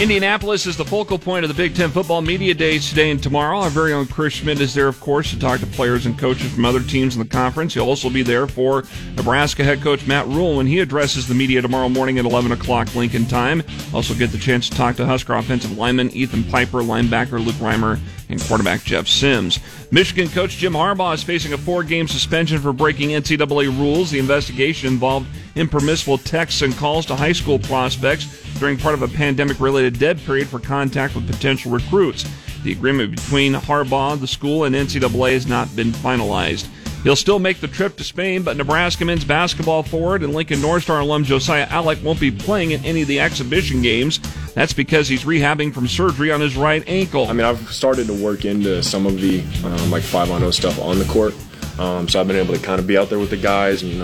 Indianapolis is the focal point of the Big Ten football media days today and tomorrow. Our very own Chris Schmidt is there, of course, to talk to players and coaches from other teams in the conference. He'll also be there for Nebraska head coach Matt Rhule when he addresses the media tomorrow morning at 11 o'clock Lincoln time. Also get the chance to talk to Husker offensive lineman Ethan Piper, linebacker Luke Reimer, and quarterback Jeff Sims. Michigan coach Jim Harbaugh is facing a 4-game suspension for breaking NCAA rules. The investigation involved impermissible texts and calls to high school prospects during part of a pandemic-related dead period for contact with potential recruits. The agreement between Harbaugh, the school, and NCAA has not been finalized. He'll still make the trip to Spain, but Nebraska men's basketball forward and Lincoln North Star alum Josiah Alec won't be playing in any of the exhibition games. That's because he's rehabbing from surgery on his right ankle. I mean, I've started to work into some of the 5-on-0 stuff on the court, so I've been able to kind of be out there with the guys and,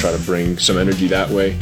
try to bring some energy that way.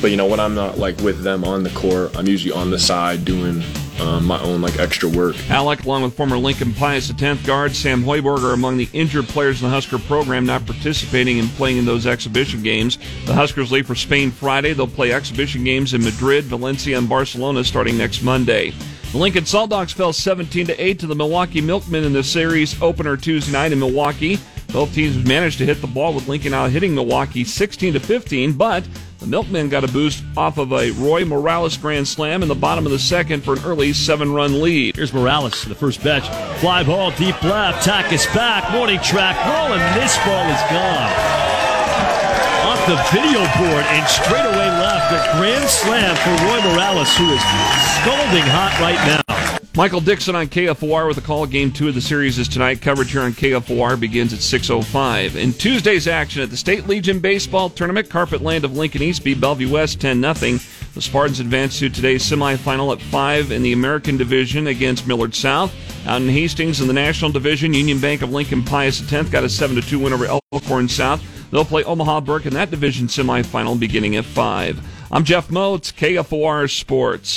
But, when I'm not, with them on the court, I'm usually on the side doing my own, extra work. Alec, along with former Lincoln Pius X guard Sam Hoiberg, are among the injured players in the Husker program not participating and playing in those exhibition games. The Huskers leave for Spain Friday. They'll play exhibition games in Madrid, Valencia, and Barcelona starting next Monday. The Lincoln Saltdogs fell 17-8 to the Milwaukee Milkmen in the series opener Tuesday night in Milwaukee. Both teams managed to hit the ball with Lincoln out hitting Milwaukee 16-15, but the Milkmen got a boost off of a Roy Morales grand slam in the bottom of the second for an early 7-run lead. Here's Morales to the first bench. Fly ball, deep left, tack is back, warning track, rolling, this ball is gone. Off the video board and straight away left, a grand slam for Roy Morales, who is scalding hot right now. Michael Dixon on KFOR with a call. Game 2 of the series is tonight. Coverage here on KFOR begins at 6:05. In Tuesday's action at the State Legion Baseball Tournament, Carpetland of Lincoln East beat Bellevue West 10-0. The Spartans advance to today's semifinal at 5 in the American Division against Millard South. Out in Hastings in the National Division, Union Bank of Lincoln Pius X got a 7-2 win over Elkhorn South. They'll play Omaha Burke in that division semifinal beginning at 5. I'm Jeff Moe. It's KFOR Sports.